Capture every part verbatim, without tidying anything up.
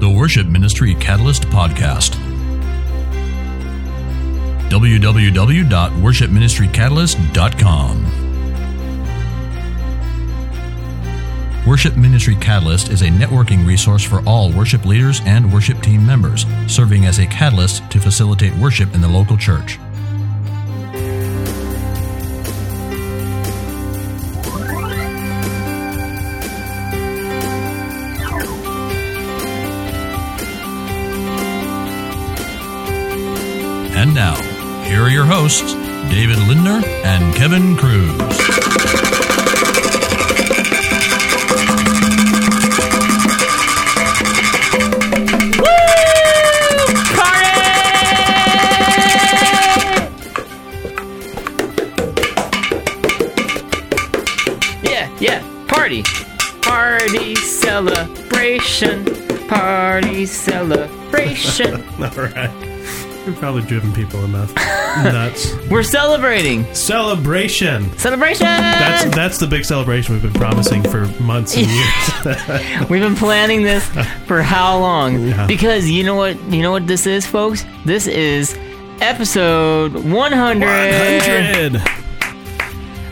The Worship Ministry Catalyst Podcast. w w w dot worship ministry catalyst dot com. Worship Ministry Catalyst is a networking resource for all worship leaders and worship team members, serving as a catalyst to facilitate worship in the local church. And now, here are your hosts, David Lindner and Kevin Cruz. Woo! Party! Yeah, yeah, party. Party celebration. Party celebration. All right. We've probably driven people enough nuts. We're celebrating. Celebration. Celebration. That's that's the big celebration we've been promising for months and years. We've been planning this for how long? Yeah. Because you know what? You know what this is, folks? This is episode one hundred. one hundred.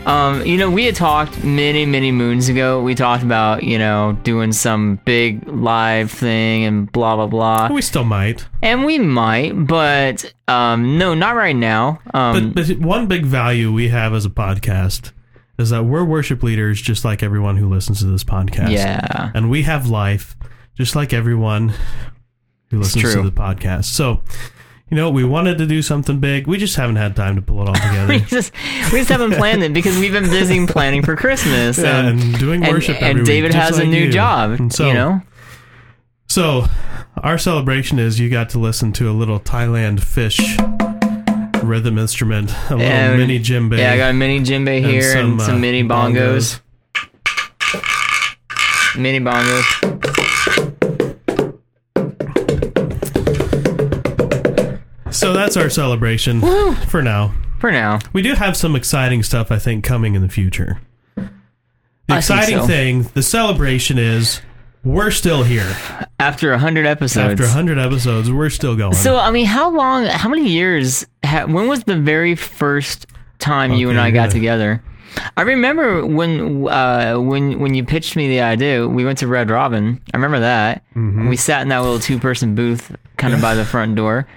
Um, you know, we had talked many, many moons ago. We talked about, you know, doing some big live thing and blah, blah, blah. We still might. And we might, but um, no, not right now. Um, but, but one big value we have as a podcast is that we're worship leaders just like everyone who listens to this podcast. Yeah. And we have life just like everyone who listens to the podcast. So, you know, we wanted to do something big. We just haven't had time to pull it all together. we, just, we just haven't planned it because we've been busy planning for Christmas. Yeah, and, and doing worship and, every and week. And David has like a new you. job, and so, you know? So, our celebration is you got to listen to a little Thailand fish rhythm instrument, a little and, mini djembe. Yeah, I got a mini djembe here and some, and some uh, mini bongos. bongos. Mini bongos. So that's our celebration. Woo! for now. For now. We do have some exciting stuff, I think, coming in the future. The I exciting so. thing, the celebration is... We're still here. After one hundred episodes. After one hundred episodes, we're still going. So, I mean, how long, how many years, ha, when was the very first time okay, you and I got yeah. together? I remember when uh, when when you pitched me the idea, we went to Red Robin. I remember that. Mm-hmm. We sat in that little two-person booth kind of by the front door.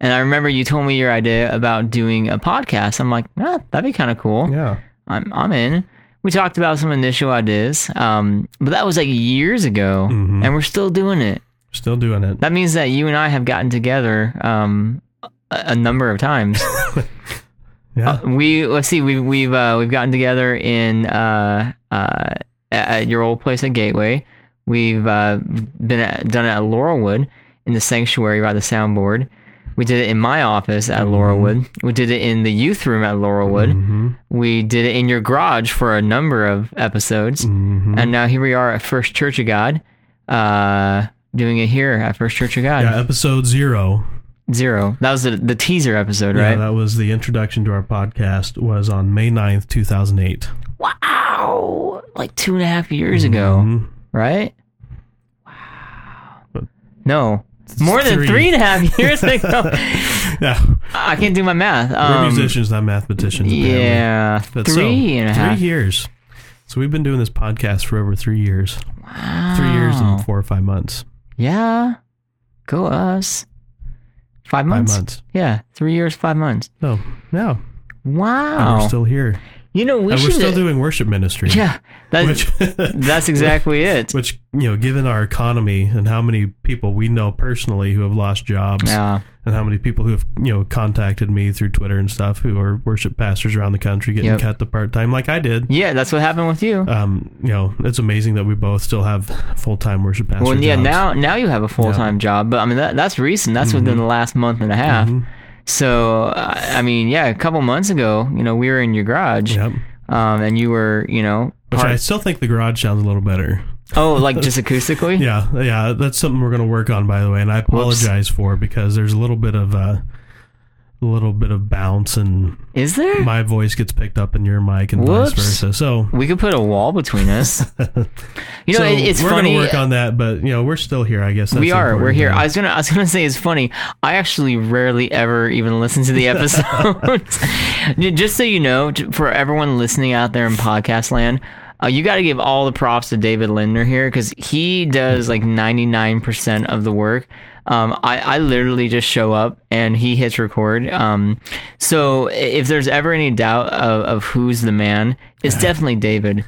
And I remember you told me your idea about doing a podcast. I'm like, ah, that'd be kind of cool. Yeah. I'm I'm in. We talked about some initial ideas, um, but that was like years ago, mm-hmm. and we're still doing it. Still doing it. That means that you and I have gotten together um, a, a number of times. yeah. Uh, we let's see. We've we've uh, we've gotten together in uh, uh, at your old place at Gateway. We've uh, been at, done it at Laurelwood in the sanctuary by the soundboard. We did it in my office at mm-hmm. Laurelwood. We did it in the youth room at Laurelwood. Mm-hmm. We did it in your garage for a number of episodes. Mm-hmm. And now here we are at First Church of God, uh, doing it here at First Church of God. Yeah, episode zero. Zero. That was the, the teaser episode, yeah, right? Yeah, that was the introduction to our podcast was on May ninth, two thousand eight. Wow! Like two and a half years mm-hmm. ago, right? Wow. But- no. More than three. three and a half years ago. yeah. I can't do my math. Um, We're musicians, not mathematicians. Apparently. Yeah. But three so, and a half. Three years. So we've been doing this podcast for over three years. Wow. Three years and four or five months. Yeah. Go us. Five months? Five months. Yeah. Three years, five months. No. No. Wow. And we're still here. You know, we and we're still doing worship ministry. Yeah, that's, which, that's exactly it. Which, you know, given our economy and how many people we know personally who have lost jobs, yeah. and how many people who have, you know, contacted me through Twitter and stuff who are worship pastors around the country getting yep. cut to part time, like I did. Yeah, that's what happened with you. Um, you know, it's amazing that we both still have full time worship pastor jobs. Well, yeah, jobs. now now you have a full time yeah. job, but I mean that, that's recent. That's mm-hmm. within the last month and a half. Mm-hmm. So, I mean, yeah, a couple months ago, you know, we were in your garage, yep. um, and you were, you know... Which part- I still think the garage sounds a little better. Oh, like just acoustically? yeah, yeah, that's something we're going to work on, by the way, and I apologize Whoops. for, because there's a little bit of... Uh, a little bit of bounce, and is there? My voice gets picked up in your mic, and Whoops. vice versa. So we could put a wall between us. You know, so it, it's we're funny. We're gonna work on that, but you know, we're still here. I guess that's we are. We're here. Thing. I was gonna. I was gonna say it's funny. I actually rarely ever even listen to the episodes. Just so you know, for everyone listening out there in podcast land. Uh, you got to give all the props to David Lindner here because he does like ninety-nine percent of the work. Um, I, I literally just show up and he hits record. Um, so if there's ever any doubt of, of who's the man, it's yeah. definitely David.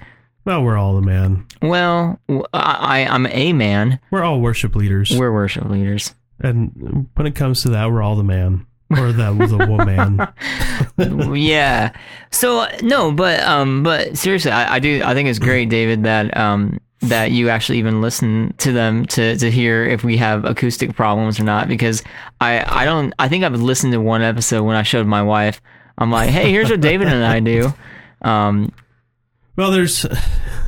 Well, we're all the man. Well, I, I, I'm a man. We're all worship leaders. We're worship leaders. And when it comes to that, we're all the man. Or that was a woman. Yeah. So no, but um, but seriously, I, I do. I think it's great, David, that um, that you actually even listen to them to, to hear if we have acoustic problems or not. Because I, I don't. I think I've listened to one episode when I showed my wife. I'm like, hey, here's what David and I do. Um, well, there's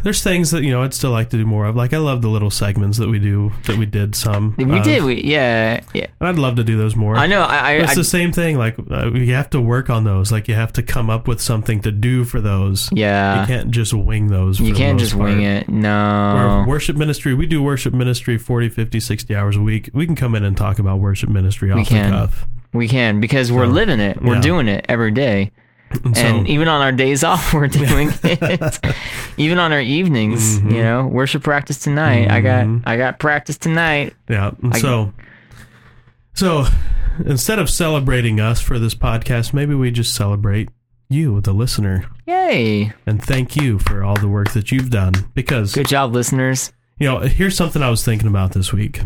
there's things that you know I'd still like to do more of. Like I love the little segments that we do that we did some. We of. did. We yeah yeah. And I'd love to do those more. I know. I, I, it's I, the same thing. Like, uh, you have to work on those. Like, you have to come up with something to do for those. Yeah. You can't just wing those. For you can't the most just part. wing it. No. Or worship ministry. We do worship ministry forty, fifty, sixty hours a week. We can come in and talk about worship ministry off we can. the cuff. We can because we're so, living it. We're yeah. doing it every day. And, so, and even on our days off, we're doing it. Even on our evenings, mm-hmm. you know, worship practice tonight. Mm-hmm. I got, I got practice tonight. Yeah. And so, so instead of celebrating us for this podcast, maybe we just celebrate you, the listener. Yay! And thank you for all the work that you've done. Because good job, listeners. You know, here's something I was thinking about this week.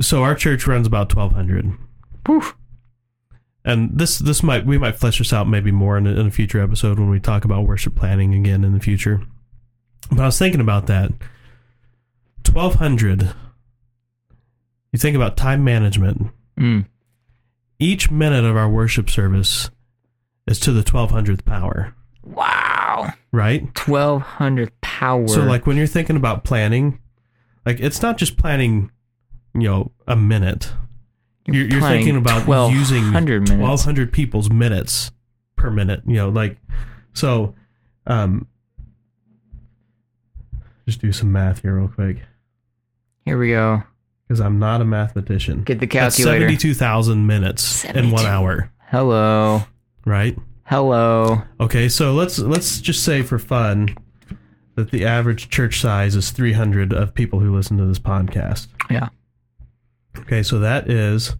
So our church runs about twelve hundred. Whew. And this this might we might flesh this out maybe more in a, in a future episode when we talk about worship planning again in the future. But I was thinking about that. twelve hundred. You think about time management. Mm. Each minute of our worship service is to the twelve hundredth power. Wow. Right? twelve hundredth power. So like when you're thinking about planning, like it's not just planning, you know, a minute. You're, you're thinking about using twelve hundred people's minutes per minute, you know, like, so, um, just do some math here real quick. Here we go. Because I'm not a mathematician. Get the calculator. That's seventy-two thousand minutes seventy-two. In one hour. Hello. Right? Hello. Okay, so let's, let's just say for fun that the average church size is three hundred of people who listen to this podcast. Yeah. Okay, so that is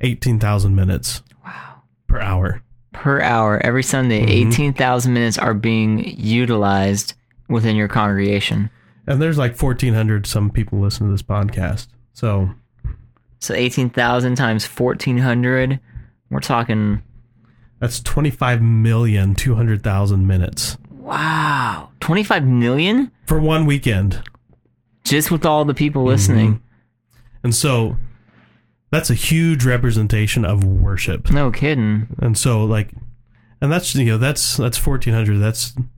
eighteen thousand minutes. Wow. Per hour. Per hour. Every Sunday, mm-hmm. eighteen thousand minutes are being utilized within your congregation. And there's like fourteen hundred some people listen to this podcast. So so eighteen thousand times fourteen hundred, we're talking... That's twenty-five million two hundred thousand minutes. Wow. twenty-five million? For one weekend. Just with all the people listening. Mm-hmm. And so... That's a huge representation of worship. No kidding. And so, like, and that's, you know, that's, that's fourteen hundred. That's, you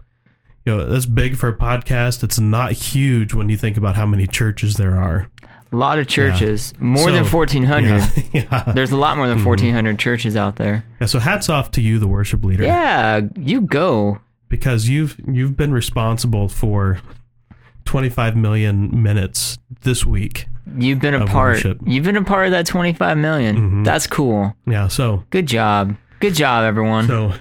know, that's big for a podcast. It's not huge when you think about how many churches there are. A lot of churches. Yeah. More so, than fourteen hundred. Yeah, yeah. There's a lot more than fourteen hundred mm. churches out there. Yeah, so hats off to you, the worship leader. Yeah, you go. Because you've, you've been responsible for twenty-five million minutes this week. You've been a part. Worship. You've been a part of that twenty-five million. Mm-hmm. That's cool. Yeah. So good job. Good job, everyone. So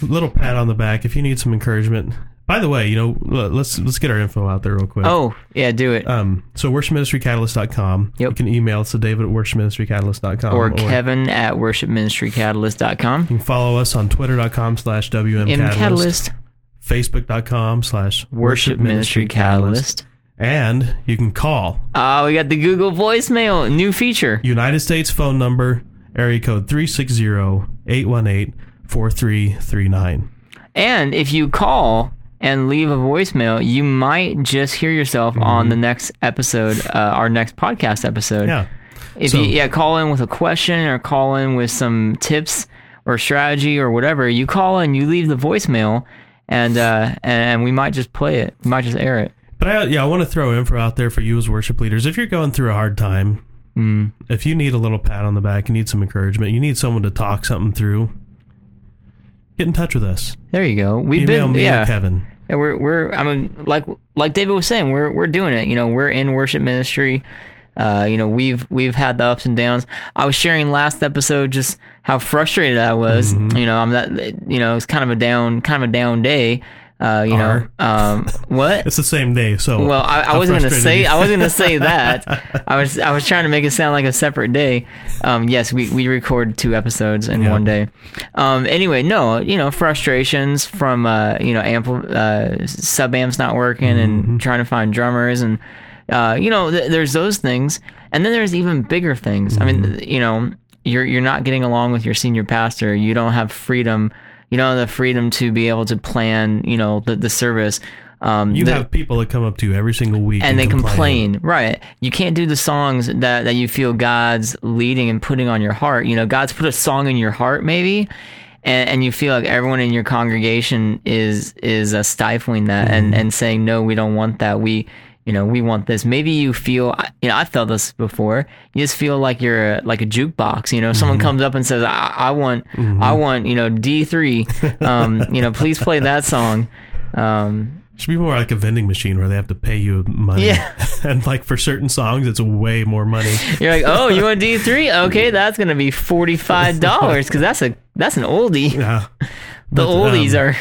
little pat on the back. If you need some encouragement, by the way, you know, let's let's get our info out there real quick. Oh yeah, do it. Um. So worship ministry catalyst dot com. Yep. You can email us to David at worship ministry catalyst dot com or, or Kevin at worship ministry catalyst dot com. You can follow us on twitter dot com slash W M Catalyst, facebook dot com slash worship ministry catalyst. And you can call. Ah, uh, we got the Google voicemail, new feature. United States phone number, area code three six zero, eight one eight, four three three nine. And if you call and leave a voicemail, you might just hear yourself mm-hmm. on the next episode, uh, our next podcast episode. Yeah. If so, you yeah, call in with a question or call in with some tips or strategy or whatever, you call in, you leave the voicemail, and uh, and we might just play it. We might just air it. But I, yeah, I want to throw info out there for you as worship leaders. If you're going through a hard time, Mm. If you need a little pat on the back, you need some encouragement, you need someone to talk something through, get in touch with us. There you go. We've Email been me yeah, Kevin. Yeah, we're we're I mean like like David was saying, we're we're doing it. You know, we're in worship ministry. Uh, you know, we've we've had the ups and downs. I was sharing last episode just how frustrated I was. Mm-hmm. You know, I'm that you know, it's kind of a down kind of a down day. Uh, you Are. know, um, what? It's the same day. So well, I, I wasn't gonna say I wasn't gonna say that. I was I was trying to make it sound like a separate day. Um, yes, we, we record two episodes in yeah. one day. Um, anyway, no, you know, frustrations from uh, you know, ampl uh, sub amps not working mm-hmm. and trying to find drummers and uh, you know, th- there's those things, and then there's even bigger things. Mm-hmm. I mean, you know, you're you're not getting along with your senior pastor. You don't have freedom. You know, the freedom to be able to plan, you know, the, the service. Um, you the, have people that come up to you every single week. And, and they complain. complain. Right. You can't do the songs that, that you feel God's leading and putting on your heart. You know, God's put a song in your heart maybe, and, and you feel like everyone in your congregation is is uh, stifling that mm-hmm. and, and saying, no, we don't want that. We, you know, we want this. Maybe you feel, you know, I felt this before. You just feel like you're a, like a jukebox. You know, mm-hmm. someone comes up and says, I, I want, mm-hmm. I want, you know, D three. Um, you know, please play that song. Um, should be more like a vending machine where they have to pay you money. Yeah. And like for certain songs, it's way more money. You're like, oh, you want D three? Okay, that's going to be forty-five dollars because that's a that's an oldie. Yeah. The but, oldies um, are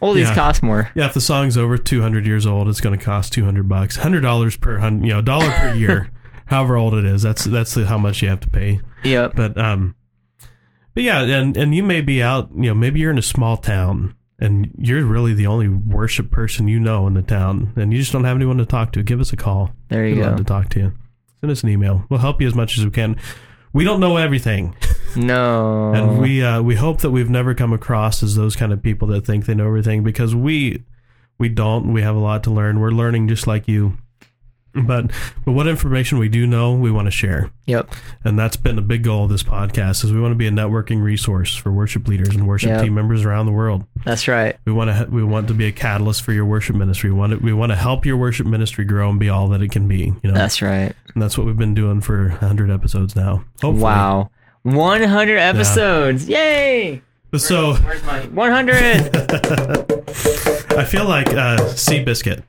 oldies yeah. cost more. Yeah, if the song's over two hundred years old, it's going to cost two hundred bucks, hundred dollars per hundred, you know, dollar per year, however old it is. That's that's how much you have to pay. Yeah. But um, but yeah, and and you may be out, you know, maybe you're in a small town and you're really the only worship person you know in the town, and you just don't have anyone to talk to. Give us a call. There you We'd go. Love to talk to you. Send us an email. We'll help you as much as we can. We don't know everything. No. And we uh, we hope that we've never come across as those kind of people that think they know everything, because we we don't. We have a lot to learn. We're learning just like you. But but what information we do know, we want to share. Yep. And that's been a big goal of this podcast, is we want to be a networking resource for worship leaders and worship yep. team members around the world. That's right. We want to we want to be a catalyst for your worship ministry. We want to, we want to help your worship ministry grow and be all that it can be. You know. That's right. And that's what we've been doing for one hundred episodes now. Hopefully. Wow. one hundred episodes. Yeah. Yay! Where's, so where's my one hundred? I feel like uh, Seabiscuit.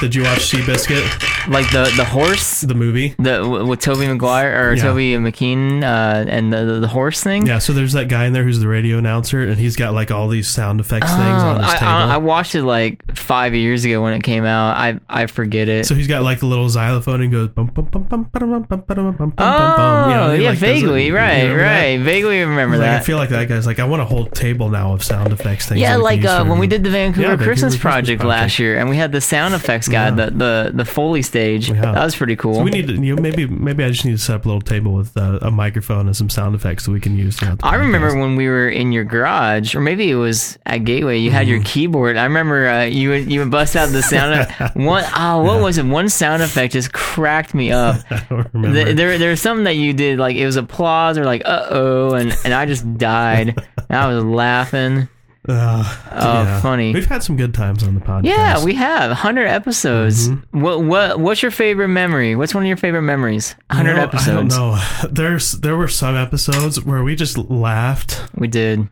Did you watch Seabiscuit? Like the, the horse? The movie? The with Tobey Maguire or yeah. Tobey McKean uh, and the, the the horse thing? Yeah, so there's that guy in there who's the radio announcer, and he's got like all these sound effects oh, things on his I, table. I, I watched it like five years ago when it came out. I I forget it. So he's got like the little xylophone and goes bum bum bum bum bum bum bum bum bum. Oh, you know, yeah, like, vaguely, right, you know, right. That? Vaguely remember like, that. I feel like that guy's like, I want a whole table now of sound effects things. Yeah, like, like uh, when we did the Vancouver, yeah, Christmas, Vancouver Christmas Project, Project last year, and we had the sound effects guy, yeah. the, the the Foley stage. Yeah. That was pretty cool. So we need to, you know, maybe maybe I just need to set up a little table with uh, a microphone and some sound effects that we can use throughout the I podcast. Remember when we were in your garage, or maybe it was at Gateway, you mm-hmm. had your keyboard. I remember uh, you would you would bust out the sound effect. One, oh, what yeah. was it? One sound effect just cracked me up. I don't remember. The, there, there was something that you did, like it was applause or like, uh-oh, and, and I just died. And I was laughing. Uh, oh, yeah. Funny. We've had some good times on the podcast. Yeah, we have. one hundred episodes. Mm-hmm. What what what's your favorite memory? What's one of your favorite memories? one hundred you know, episodes. I don't know. There's there were some episodes where we just laughed. We did.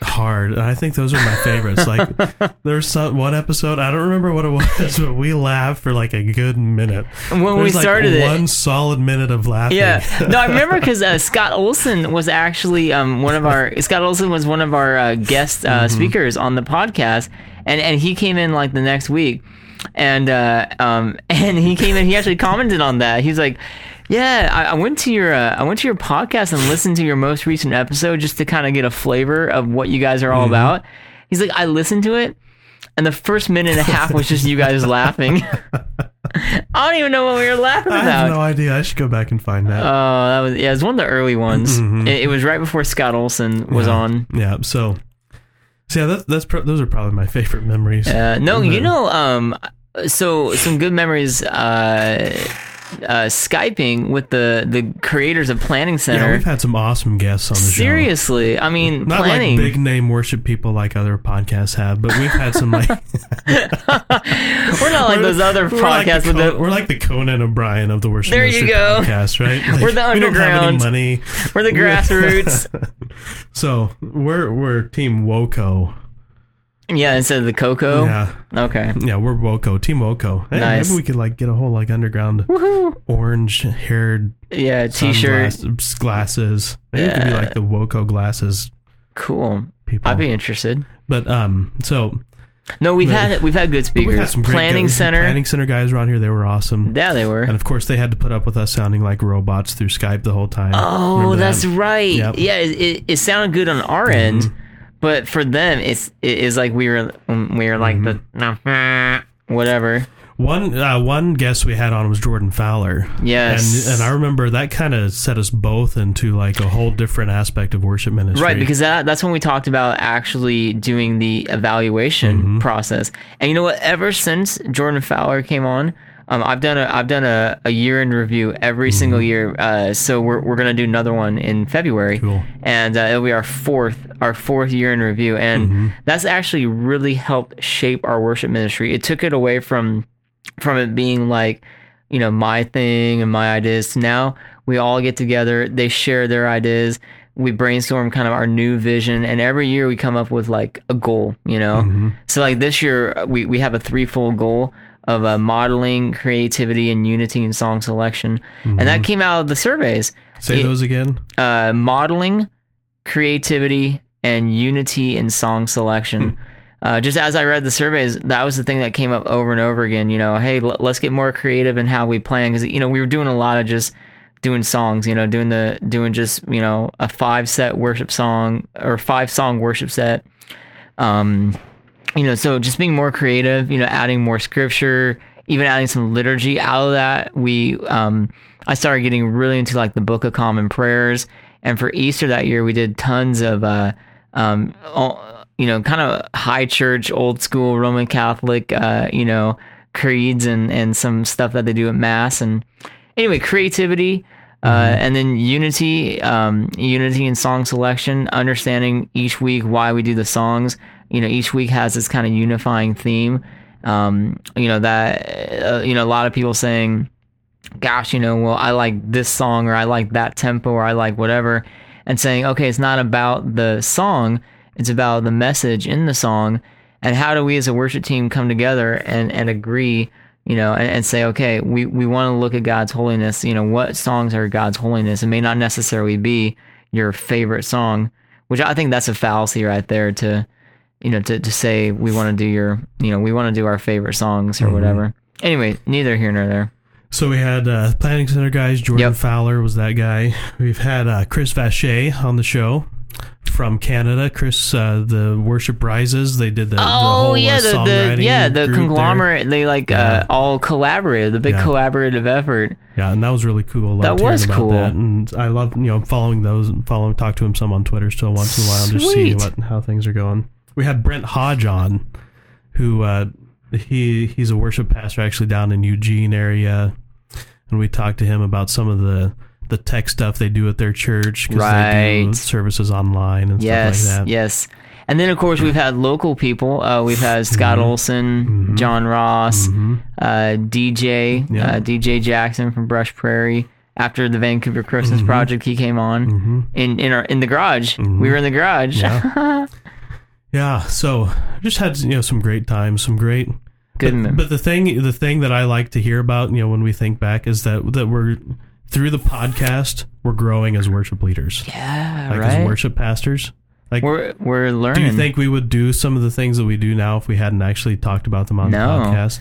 Hard. I think those are my favorites. Like there's some one episode, I don't remember what it was, but we laughed for like a good minute. When there we was started like it, one solid minute of laughing. Yeah, no, I remember because uh, Scott Olson was actually um one of our Scott Olson was one of our uh, guest uh, mm-hmm. speakers on the podcast, and and he came in like the next week, and uh um and he came in. He actually commented on that. He's like, yeah, I, I went to your uh, I went to your podcast and listened to your most recent episode just to kind of get a flavor of what you guys are all mm-hmm. about. He's like, I listened to it, and the first minute and a half was just you guys laughing. I don't even know what we were laughing about. I have no idea. I should go back and find that. Oh, uh, that was yeah, it was one of the early ones. Mm-hmm. It, it was right before Scott Olson was yeah. on. Yeah, so, so yeah, that's that's pro- those are probably my favorite memories. Uh, no, mm-hmm. you know, um, so some good memories. Uh, uh, Skyping with the, the creators of Planning Center. Yeah, we've had some awesome guests on the Seriously, show. Seriously, I mean, not planning. Like big name worship people like other podcasts have, but we've had some like... we're not like we're, those other podcasts. Like the, with the, we're like the Conan O'Brien of the Worship Ministry podcast, right? Like, we're the underground. We don't have any money. We're the grassroots. So we're we're Team Woco. Yeah, instead of the Coco? Yeah. Okay. Yeah, we're Woco. Team Woco. Hey, nice. Maybe we could like get a whole like underground Woohoo. orange-haired yeah, t-shirt. Sunglass, glasses. Maybe yeah. it could be like the Woco glasses. Cool. People. I'd be interested. But, um, so... No, we've but, had we've had good speakers. Had some Planning guys, Center, Planning Center guys around here. They were awesome. Yeah, they were. And of course, they had to put up with us sounding like robots through Skype the whole time. Oh, Remember that's that? right. Yep. Yeah, it, it, it sounded good on our mm-hmm. end, but for them, it's it is like we were we were like mm-hmm. the nah, whatever. One uh, one guest we had on was Jordan Fowler. Yes. And, and I remember that kind of set us both into like a whole different aspect of worship ministry. Right, because that, that's when we talked about actually doing the evaluation mm-hmm. process. And you know what? Ever since Jordan Fowler came on, um, I've done a I've done a, a year in review every mm-hmm. single year. Uh, so we're we're gonna do another one in February, cool. and uh, it'll be our fourth our fourth year in review. And mm-hmm. that's actually really helped shape our worship ministry. It took it away from from it being like, you know, my thing and my ideas. Now we all get together, they share their ideas, we brainstorm kind of our new vision, and every year we come up with like a goal, you know? Mm-hmm. So like this year we, we have a threefold goal of uh, modeling, creativity, and unity in song selection. Mm-hmm. And that came out of the surveys. Say it, those again. Uh, modeling, creativity, and unity in song selection. Uh, just as I read the surveys, that was the thing that came up over and over again. You know, hey, l- let's get more creative in how we plan, because you know we were doing a lot of just doing songs. You know, doing the doing just you know a five set worship song or five song worship set. Um, you know, so just being more creative. You know, adding more scripture, even adding some liturgy out of that. We, um, I started getting really into like the Book of Common Prayers, and for Easter that year we did tons of, uh, um. All, you know, kind of high church, old school Roman Catholic, uh, you know, creeds and, and some stuff that they do at mass. And anyway, creativity, uh, mm-hmm. and then unity, um, unity in song selection, understanding each week why we do the songs. You know, each week has this kind of unifying theme. Um, you know, that, uh, you know, a lot of people saying, gosh, you know, well, I like this song, or I like that tempo, or I like whatever, and saying, okay, it's not about the song. It's about the message in the song, and how do we as a worship team come together and, and agree, you know, and, and say, okay, we, we want to look at God's holiness. You know, what songs are God's holiness? It may not necessarily be your favorite song, which I think that's a fallacy right there to, you know, to, to say we want to do your, you know, we want to do our favorite songs or mm-hmm. whatever. Anyway, neither here nor there. So we had uh, Planning Center guys, Jordan yep. Fowler was that guy. We've had uh, Chris Vachey on the show. From Canada, Chris, uh, the Worship Rises, they did the, oh, the whole yeah, the, songwriting the, yeah, the conglomerate, there. They like yeah. uh, all collaborated, the big yeah. collaborative effort. Yeah, and that was really cool. That was about cool. That. And I love, you know, following those and following, talk to him some on Twitter still once in a while, Sweet. just see what, how things are going. We had Brent Hodge on, who uh, he he's a worship pastor actually down in Eugene area, and we talked to him about some of the the tech stuff they do at their church, because right. they do services online and yes, stuff like that. Yes, yes. And then, of course, we've had local people. Uh, we've had Scott mm-hmm. Olson, mm-hmm. John Ross, mm-hmm. uh, D J, yeah. uh, D J Jackson from Brush Prairie. After the Vancouver Christmas mm-hmm. Project, he came on mm-hmm. in in, our, in the garage. Mm-hmm. We were in the garage. Yeah. yeah, so just had you know some great times, some great... Good but, but the thing, the thing that I like to hear about you know when we think back is that that we're... Through the podcast, we're growing as worship leaders. Yeah, like right. As worship pastors, like we're we're learning. Do you think we would do some of the things that we do now if we hadn't actually talked about them on no. the podcast?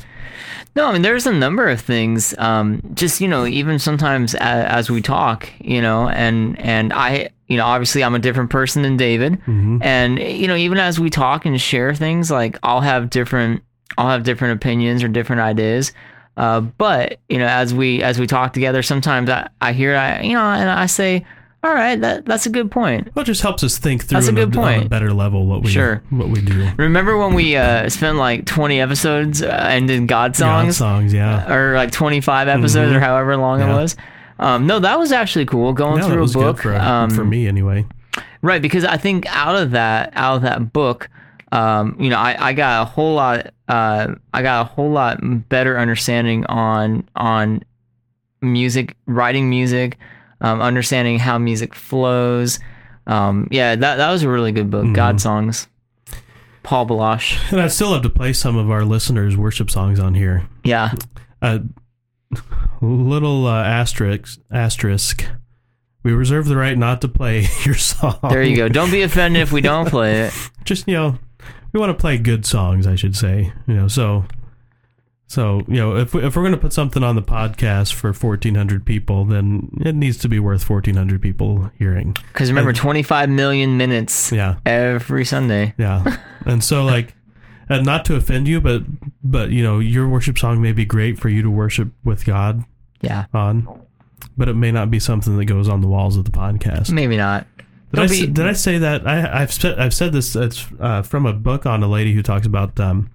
No, I mean there's a number of things. Um, just you know, even sometimes as, as we talk, you know, and and I, you know, obviously I'm a different person than David, mm-hmm. and you know, even as we talk and share things, like I'll have different, I'll have different opinions or different ideas. Uh, but, you know, as we as we talk together, sometimes I, I hear, I you know, and I say, all right, that that's a good point. Well, it just helps us think through that's a, good a, point. On a better level what we sure. what we do. Remember when we uh, spent like twenty episodes uh, and did God songs? God songs, yeah. Or like twenty-five episodes mm-hmm. or however long yeah. it was. Um, no, that was actually cool going no, through a book. For, um, for me anyway. Right, because I think out of that out of that book, um, you know, I, I got a whole lot uh, I got a whole lot better understanding on on music, writing music, um, understanding how music flows. Um, yeah, that that was a really good book. Mm-hmm. God Songs, Paul Baloche. And I still have to play some of our listeners' worship songs on here. Yeah. Uh, little uh, asterisk asterisk. We reserve the right not to play your song. There you go. Don't be offended if we don't play it. Just, you know, we want to play good songs, I should say. You know, so, so you know, if, we, if we're going to put something on the podcast for fourteen hundred people, then it needs to be worth fourteen hundred people hearing. Because remember, and, twenty-five million minutes yeah. every Sunday. Yeah. And so, like, and not to offend you, but, but, you know, your worship song may be great for you to worship with God yeah. on. But it may not be something that goes on the walls of the podcast. Maybe not. Did, I, be, did I say that? I, I've said I've said this. It's uh, from a book on a lady who talks about um,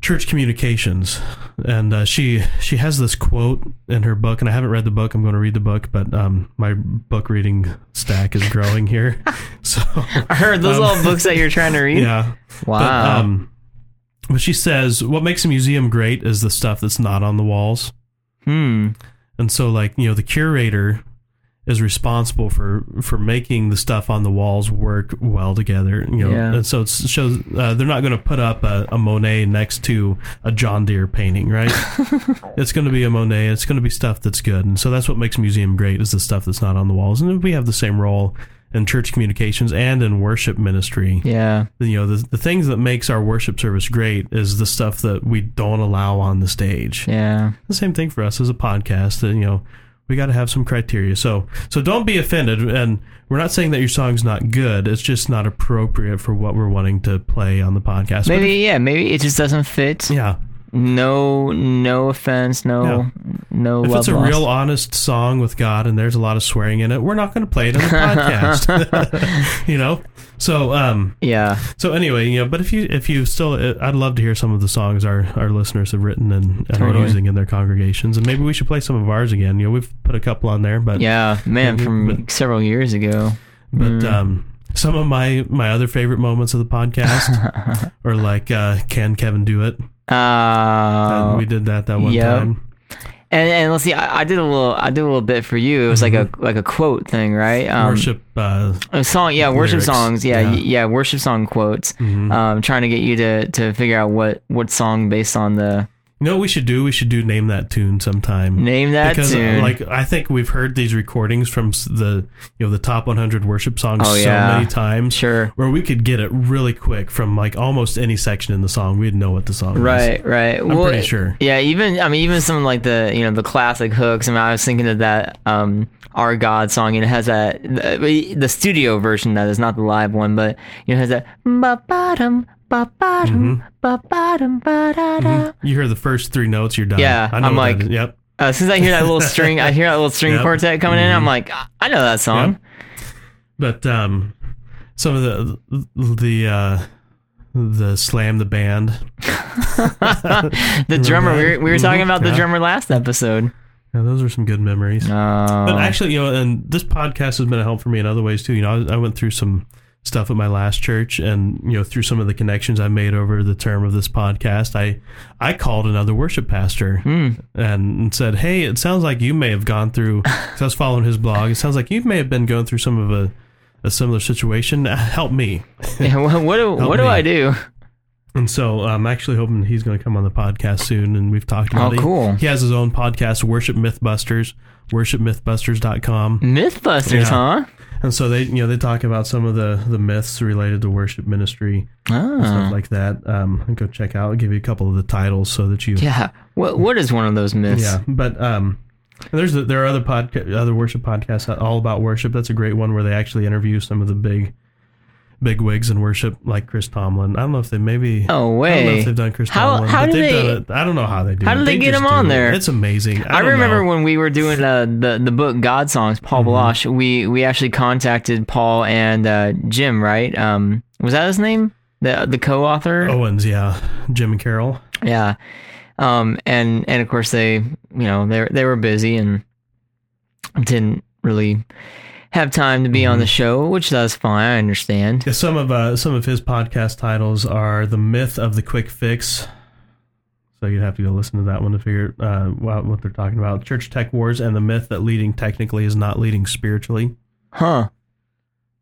church communications, and uh, she she has this quote in her book. And I haven't read the book. I'm going to read the book, but um, my book reading stack is growing here. So I heard those um, little books that you're trying to read. Yeah. Wow. But, um, but she says, "What makes a museum great is the stuff that's not on the walls." Hmm. And so, like, you know, the curator is responsible for, for making the stuff on the walls work well together. You know, yeah. And so it shows uh, they're not going to put up a, a Monet next to a John Deere painting, right? It's going to be a Monet. It's going to be stuff that's good. And so that's what makes a museum great is the stuff that's not on the walls. And we have the same role in church communications and in worship ministry. Yeah. You know, the the things that makes our worship service great is the stuff that we don't allow on the stage. Yeah. The same thing for us as a podcast. And, you know, we got to have some criteria. So, so don't be offended. And we're not saying that your song's not good. It's just not appropriate for what we're wanting to play on the podcast. Maybe, if, yeah, maybe it just doesn't fit. Yeah. No, no offense. No, no, no if love it's a lost. Real honest song with God and there's a lot of swearing in it, we're not going to play it in the podcast, you know? So, um, yeah. So anyway, you know, but if you, if you still, I'd love to hear some of the songs our, our listeners have written and, and totally. Are using in their congregations. And maybe we should play some of ours again. You know, we've put a couple on there, but yeah, man, maybe, from but, several years ago, but, mm. um, some of my, my other favorite moments of the podcast are like, uh, can Kevin do it? Uh, we did that that one yep. time. And and let's see, I, I did a little, I did a little bit for you. It was mm-hmm. like a like a quote thing, right? Um, worship uh, a song, yeah, lyrics. Worship songs, yeah, yeah, yeah, worship song quotes. Mm-hmm. Um, trying to get you to, to figure out what, what song based on the. You know what we should do? We should do Name That Tune sometime. Name That because, Tune. Because, like, I think we've heard these recordings from the, you know, the top one hundred worship songs oh, so yeah. many times. Sure. Where we could get it really quick from, like, almost any section in the song. We'd know what the song right, was. Right, right. I'm well, pretty sure. Yeah, even, I mean, even something like the, you know, the classic hooks. I mean, I was thinking of that um, Our God song, and it has that, the, the studio version that is not the live one, but, you know, it has that, ba-ba-dum. Mm-hmm. Mm-hmm. You hear the first three notes, you're done. Yeah, I know I'm like, yep. Uh, as soon as I hear that little string, I hear that little string yep. quartet coming mm-hmm. in. I'm like, I know that song. Yep. But um, some of the the uh, the slam the band, the drummer. We were, we were talking about yeah. the drummer last episode. Yeah, those are some good memories. Oh. But actually, you know, and this podcast has been a help for me in other ways too. You know, I, I went through some. Stuff at my last church, and you know, through some of the connections I made over the term of this podcast, I I called another worship pastor mm. and said, "Hey, it sounds like you may have gone through." Cause I was following his blog. It sounds like you may have been going through some of a, a similar situation. Help me. Yeah, well, what do, what do me. I do? And so I'm actually hoping he's going to come on the podcast soon. And we've talked about oh, it. Cool. He has his own podcast, Worship Mythbusters, worship mythbusters dot com. Mythbusters, yeah. huh? And so they, you know, they talk about some of the, the myths related to worship ministry ah. and stuff like that. Um, go check out. I'll give you a couple of the titles so that you. Yeah. What what is one of those myths? Yeah. But um, there's the, there are other podca- other worship podcasts, All About Worship. That's a great one where they actually interview some of the big big wigs in worship like Chris Tomlin. I don't know if they maybe. Oh wait! I don't know if they've done Chris how, Tomlin. How but do they've they? Done it. I don't know how they do. How do it. they, they get him on it. there? It's amazing. I, I remember know. when we were doing uh, the the book God Songs, Paul mm-hmm. Baloche. We we actually contacted Paul and uh, Jim. Right? Um, was that his name? The the co-author Owens. Yeah, Jim and Carol. Yeah, um, and and of course they you know they they were busy and didn't really have time to be mm-hmm. on the show, which that's fine. I understand. Yeah, some of uh, some of his podcast titles are "The Myth of the Quick Fix," so you'd have to go listen to that one to figure uh, out what they're talking about. "Church Tech Wars" and "The Myth that Leading Technically is Not Leading Spiritually." Huh.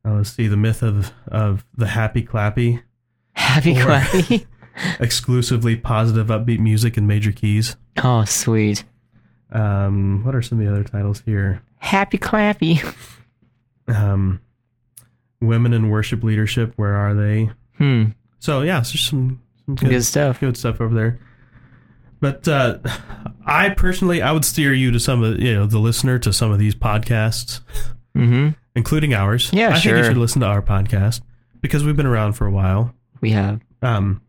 Uh, let's see, "The Myth of of the Happy Clappy." Happy Clappy. "Exclusively Positive Upbeat Music in Major Keys." Oh, sweet. Um, what are some of the other titles here? "Happy Clappy." Um, "Women in Worship Leadership, Where Are They?" Hmm. So yeah, it's just some, some good, good stuff, good stuff over there. But uh, I personally, I would steer you to some of you know the listener to some of these podcasts, mm-hmm. including ours. Yeah, I sure. think you should listen to our podcast because we've been around for a while. We have um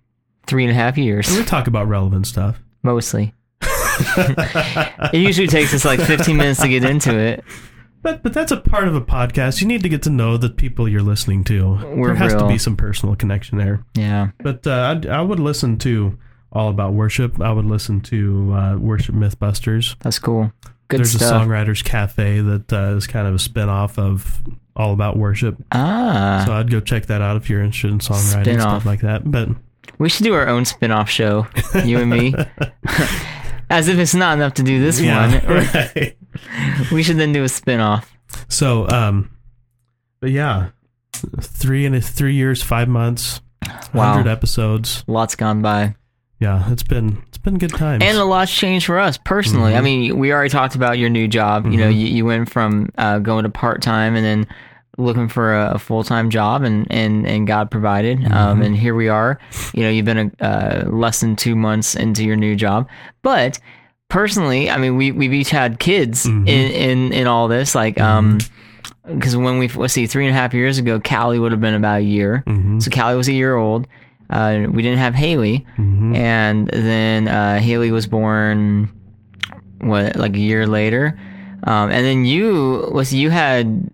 three and a half years. And we talk about relevant stuff mostly. It usually takes us like fifteen minutes to get into it. But but that's a part of a podcast. You need to get to know the people you're listening to. We're there has real. to be some personal connection there. Yeah. But uh, I, I would listen to All About Worship. I would listen to uh, Worship Mythbusters. That's cool. Good There's stuff. There's a Songwriters Cafe that uh, is kind of a spinoff of All About Worship. Ah. So I'd go check that out if you're interested in songwriting spin-off. and stuff like that. But we should do our own spinoff show, you and me. As if it's not enough to do this yeah, one. Right. We should then do a spinoff. So, um, but yeah, three and a, three years, five months, wow. one hundred episodes. Lots gone by. Yeah, it's been it's been good times. And a lot's changed for us personally. Mm-hmm. I mean, we already talked about your new job. Mm-hmm. You know, you, you went from uh, going to part-time and then looking for a, a full-time job, and, and, and God provided. Mm-hmm. Um, and here we are. You know, you've been a, uh, less than two months into your new job. But personally, I mean, we, we've each had kids mm-hmm. in, in, in all this. Like, because mm-hmm. um, when we, let's see, three and a half years ago, Callie would have been about a year. Mm-hmm. So Callie was a year old. Uh, we didn't have Haley. Mm-hmm. And then uh, Haley was born, what, like a year later? Um, and then you, was you had...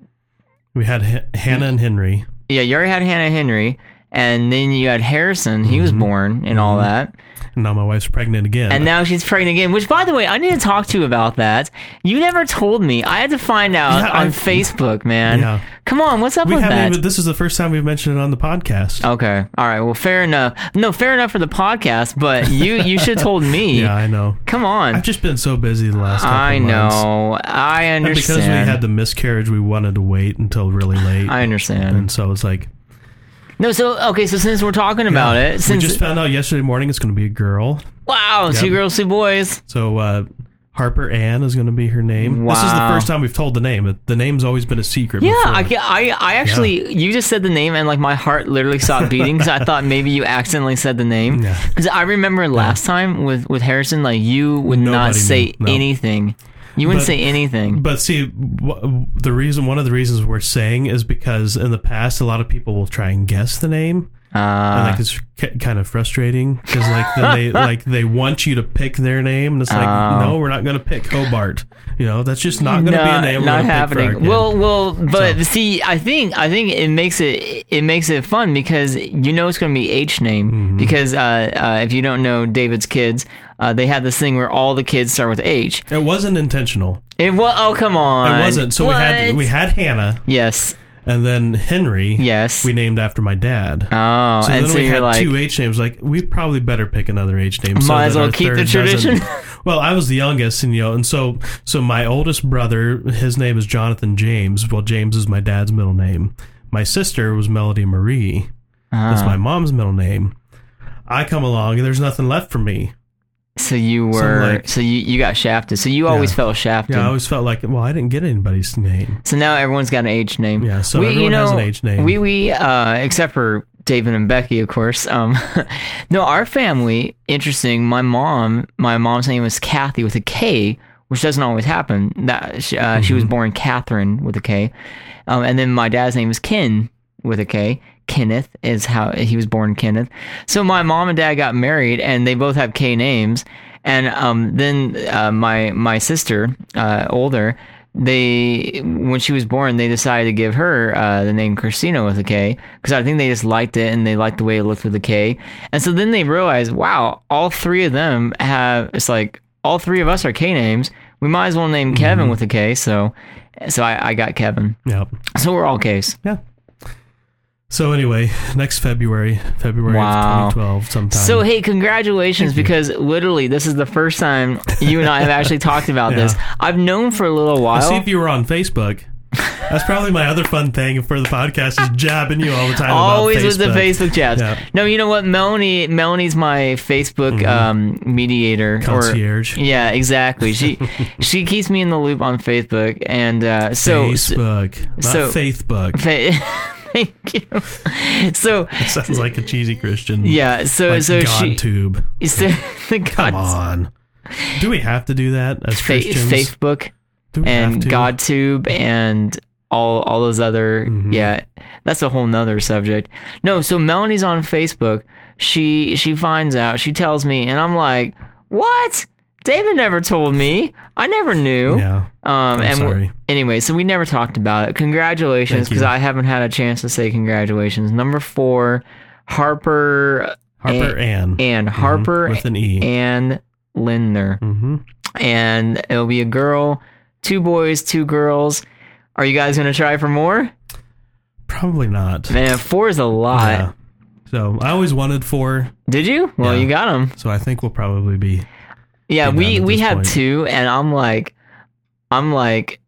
We had H- Hannah and Henry. Yeah, you already had Hannah and Henry, and then you had Harrison. He mm-hmm. was born and mm-hmm. all that. And now my wife's pregnant again. And now she's pregnant again, which, by the way, I need to talk to you about that. You never told me. I had to find out yeah, on I've, Facebook, man. Yeah. Come on, what's up we with that? Even, this is the first time we've mentioned it on the podcast. Okay. All right. Well, fair enough. No, fair enough for the podcast, but you, you should have told me. Yeah, I know. Come on. I've just been so busy the last couple I know. Months. I understand. And because we had the miscarriage, we wanted to wait until really late. I understand. And so it's like... No, so, okay, so since we're talking about yeah, it... Since we just found out yesterday morning it's going to be a girl. Wow, yep. Two girls, two boys. So, uh, Harper Ann is going to be her name. Wow. This is the first time we've told the name. The name's always been a secret. Yeah, I, I, I actually... Yeah. You just said the name, and, like, my heart literally stopped beating, because I thought maybe you accidentally said the name. Because yeah. I remember last yeah. time with, with Harrison, like, you would Nobody not say no. anything. You wouldn't but, say anything. But see, w- the reason, one of the reasons we're saying is because in the past, a lot of people will try and guess the name. Uh, and like it's c- kind of frustrating because like they like they want you to pick their name, and it's like uh, no, we're not going to pick Hobart. You know, that's just not going to no, be a name. Not we're happening. Pick for well, well, but so. see, I think I think it makes it it makes it fun because you know it's going to be H name mm-hmm. because uh, uh, if you don't know David's kids, uh, they had this thing where all the kids start with H. It wasn't intentional. It was. Oh, come on. It wasn't. So what? we had we had Hannah. Yes. And then Henry, yes, we named after my dad. Oh, so then and so we you're had like, two H names. Like we probably better pick another H name. Might so as well keep the tradition. Well, I was the youngest, and you know, and so so my oldest brother, his name is Jonathan James. Well, James is my dad's middle name. My sister was Melody Marie. Oh. That's my mom's middle name. I come along, and there's nothing left for me. So you were, so, like, so you, you got shafted. So you always yeah. felt shafted. Yeah, I always felt like, well, I didn't get anybody's name. So now everyone's got an H name. Yeah, so we, everyone you know, has an H name. We, we uh, except for David and Becky, of course. Um, no, our family, interesting, my mom, my mom's name was Kathy with a K, which doesn't always happen. That uh, mm-hmm. She was born Catherine with a K. Um, and then my dad's name is Ken with a K. Kenneth is how he was born, Kenneth. So my mom and dad got married, and they both have K names. And um, then uh, my my sister, uh, older, they when she was born, they decided to give her uh, the name Christina with a K, because I think they just liked it, and they liked the way it looked with a K. And so then they realized, wow, all three of them have, it's like, all three of us are K names. We might as well name Kevin mm-hmm. with a K, so so I, I got Kevin. Yep. So we're all Ks. Yeah. So anyway, next February, February wow. of twenty twelve sometime. So, hey, congratulations, because literally this is the first time you and I have actually talked about yeah. this. I've known for a little while. I'll see if you were on Facebook. That's probably my other fun thing for the podcast, is jabbing you all the time. Always about with the Facebook jabs. Yeah. No, you know what? Melanie, Melanie's my Facebook mm-hmm. um, mediator. Concierge. Or, yeah, exactly. She she keeps me in the loop on Facebook. And uh, so... Facebook. Not so, Facebook. Fa- Thank you. So it sounds like a cheesy Christian. Yeah. So like so God she, tube. So, come on. Do we have to do that as fa- Christians? Facebook and GodTube and all all those other mm-hmm. yeah. That's a whole nother subject. No. So Melanie's on Facebook. She she finds out. She tells me, and I'm like, what? David never told me. I never knew. Yeah. Um, I'm and sorry. Anyway, so we never talked about it. Congratulations, because I haven't had a chance to say congratulations. Number four, Harper. Harper Ann. Ann. Harper. Mm-hmm. With an E. Ann Lindner. Mm-hmm. And it'll be a girl, two boys, two girls. Are you guys going to try for more? Probably not. Man, four is a lot. Yeah. So I always wanted four. Did you? Well, yeah. You got them. So I think we'll probably be... Yeah, we, we have point. two, and I'm like, I'm like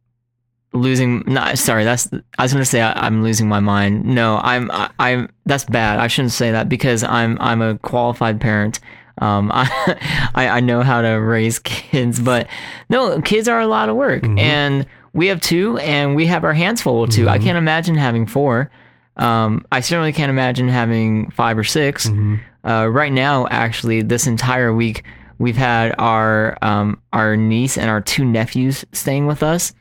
losing. Not sorry. That's I was gonna say I, I'm losing my mind. No, I'm I, I'm that's bad. I shouldn't say that, because I'm I'm a qualified parent. Um, I I know how to raise kids, but no, kids are a lot of work, mm-hmm. and we have two, and we have our hands full with two. Mm-hmm. I can't imagine having four. Um, I certainly can't imagine having five or six. Mm-hmm. Uh, right now, actually, this entire week. We've had our um, our niece and our two nephews staying with us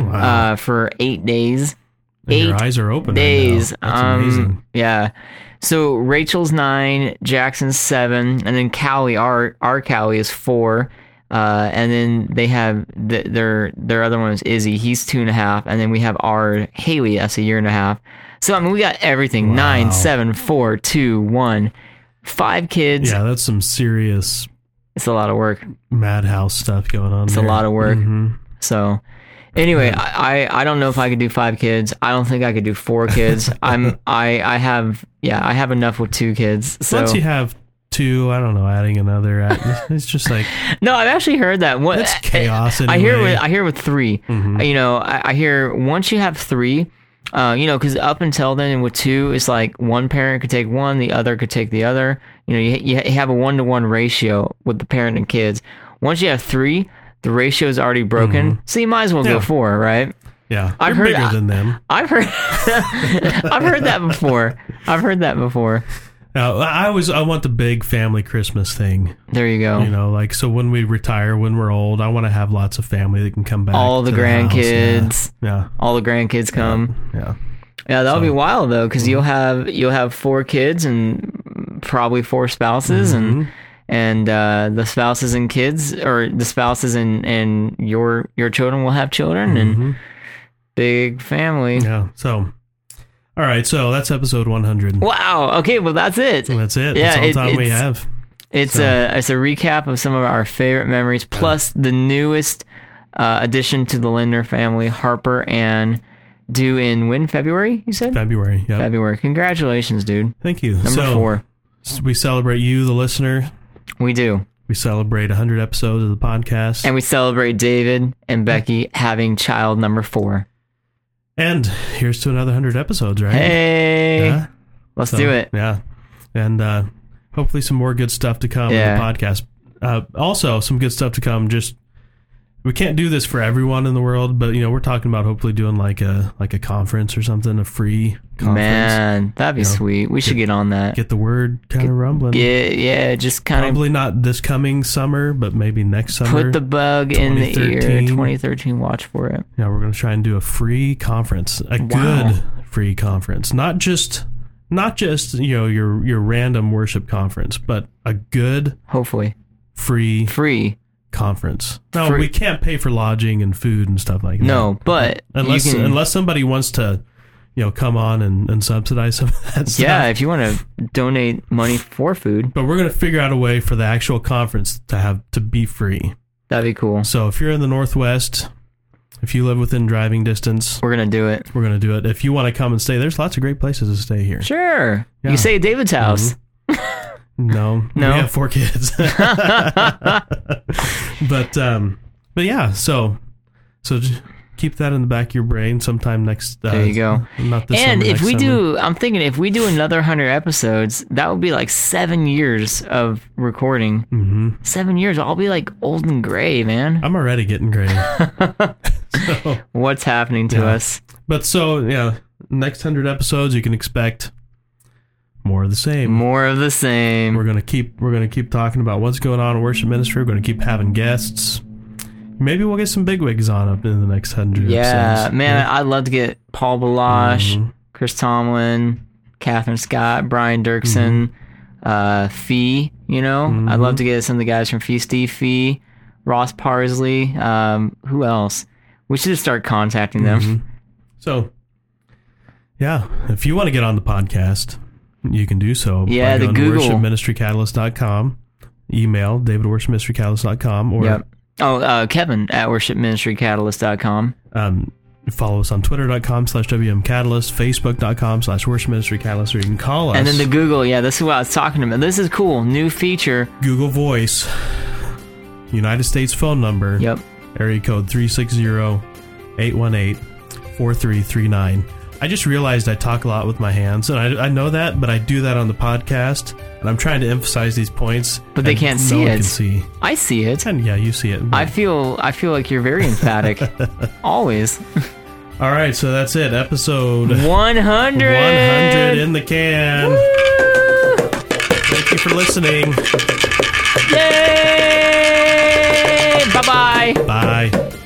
wow. uh, for eight days. And eight your eyes are open. Days. Right now. That's um, amazing. Yeah. So Rachel's nine, Jackson's seven, and then Callie, our our Callie is four, uh, and then they have the, their their other one is Izzy. He's two and a half, and then we have our Haley. That's a year and a half. So I mean, we got everything: wow. nine, seven, four, two, one, five kids. Yeah, that's some serious. It's a lot of work. Madhouse stuff going on. It's there. a lot of work. Mm-hmm. So, anyway, yeah. I, I don't know if I could do five kids. I don't think I could do four kids. I'm I I have yeah I have enough with two kids. So. Once you have two, I don't know, adding another, it's just like no. I've actually heard that. What it's chaos. Anyway. I hear with I hear with three. Mm-hmm. You know, I, I hear once you have three. Uh, you know, because up until then, with two, it's like one parent could take one, the other could take the other. You know, you, you have a one-to-one ratio with the parent and kids. Once you have three, the ratio is already broken, mm-hmm. so you might as well yeah. go four, right? Yeah, I've You're heard bigger I, than them. I've heard, I've heard that before. I've heard that before. Now, I was I want the big family Christmas thing. There you go. You know, like so when we retire, when we're old, I want to have lots of family that can come back. All the grandkids. The yeah. yeah. All the grandkids come. Yeah. Yeah, yeah that'll so. be wild though, because mm-hmm. you'll have you'll have four kids and probably four spouses mm-hmm. and and uh, the spouses and kids or the spouses and, and your your children will have children mm-hmm. and big family. Yeah. So. All right, so that's episode one hundred. Wow. Okay, well, that's it. That's it. Yeah, that's all the it, time we have. It's, so. a, it's a recap of some of our favorite memories, plus yeah. the newest uh, addition to the Lindner family, Harper Ann, due in when, February, you said? February, yeah. February. Congratulations, dude. Thank you. Number so, four. We celebrate you, the listener. We do. We celebrate one hundred episodes of the podcast. And we celebrate David and Becky having child number four. And here's to another one hundred episodes, right? Hey! Yeah. Let's so, do it. Yeah. And uh, hopefully some more good stuff to come yeah. on the podcast. Uh, also, some good stuff to come. Just, we can't do this for everyone in the world, but, you know, we're talking about hopefully doing like a like a conference or something, a free conference. Man, that'd be you know, sweet. We get, should get on that. Get the word kind get, of rumbling. Yeah, yeah, just kind Probably of. Probably not this coming summer, but maybe next summer. Put the bug in the ear. twenty thirteen, watch for it. Yeah, we're going to try and do a free conference, a wow. good free conference. Not just not just, you know, your your random worship conference, but a good, hopefully free free conference. No, free. We can't pay for lodging and food and stuff like that. No, but unless you can, unless somebody wants to, you know, come on and, and subsidize some of that stuff. Yeah, if you want to donate money for food. But we're going to figure out a way for the actual conference to have to be free. That'd be cool. So if you're in the Northwest, if you live within driving distance, we're going to do it. We're going to do it. If you want to come and stay, there's lots of great places to stay here. Sure. Yeah. You can stay at David's house. Mm-hmm. No. No. We have four kids. but, um, but yeah, so, so just keep that in the back of your brain sometime next... Uh, there you go. Not this and summer, if we summer. do... I'm thinking if we do another one hundred episodes, that would be like seven years of recording. Mm-hmm. Seven years. I'll be like old and gray, man. I'm already getting gray. So, what's happening to yeah. us? But so, yeah, next one hundred episodes, you can expect more of the same. More of the same. We're going to keep We're going to keep talking about what's going on in worship ministry. We're going to keep having guests. Maybe we'll get some bigwigs on up in the next hundred yeah, episodes. Man, yeah, man, I'd love to get Paul Baloche, mm-hmm. Chris Tomlin, Catherine Scott, Brian Dirksen, mm-hmm. uh, Fee, you know? Mm-hmm. I'd love to get some of the guys from Fee, Steve Fee, Ross Parsley, um, who else? We should just start contacting them. Mm-hmm. So, yeah, if you want to get on the podcast, you can do so yeah, by going to worship ministry catalyst dot com, email david at worship ministry catalyst dot com, or... Yep. Oh, uh, Kevin at worship ministry catalyst dot com. Um, follow us on twitter dot com slash W M Catalyst, facebook dot com slash worship ministry catalyst, or you can call us. And then the Google, yeah, this is what I was talking about. This is cool. New feature. Google Voice, United States phone number. Yep. Area code three six zero, eight one eight, four three three nine. I just realized I talk a lot with my hands, and I, I know that, but I do that on the podcast, and I'm trying to emphasize these points. But they can't see it. No one can see. I see it. And yeah, you see it. I feel I feel like you're very emphatic. Always. All right, so that's it. Episode one hundred. one hundred in the can. Woo! Thank you for listening. Yay! Bye-bye. Bye.